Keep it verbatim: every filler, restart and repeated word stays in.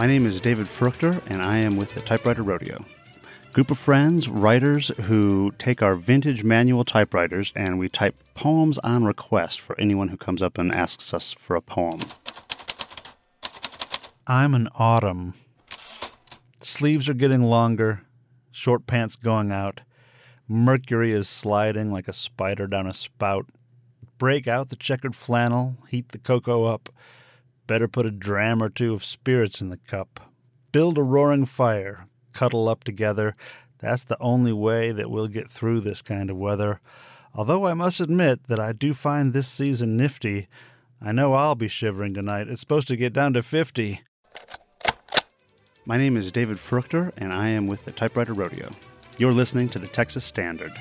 My name is David Fruchter, and I am with the Typewriter Rodeo. Group of friends, writers who take our vintage manual typewriters and we type poems on request for anyone who comes up and asks us for a poem. I'm an autumn. Sleeves are getting longer, short pants going out, mercury is sliding like a spider down a spout. Break out the checkered flannel, heat the cocoa up, better put a dram or two of spirits in the cup. Build a roaring fire, cuddle up together. That's the only way that we'll get through this kind of weather. Although I must admit that I do find this season nifty. I know I'll be shivering tonight. It's supposed to get down to fifty. My name is David Fruchter, and I am with the Typewriter Rodeo. You're listening to the Texas Standard.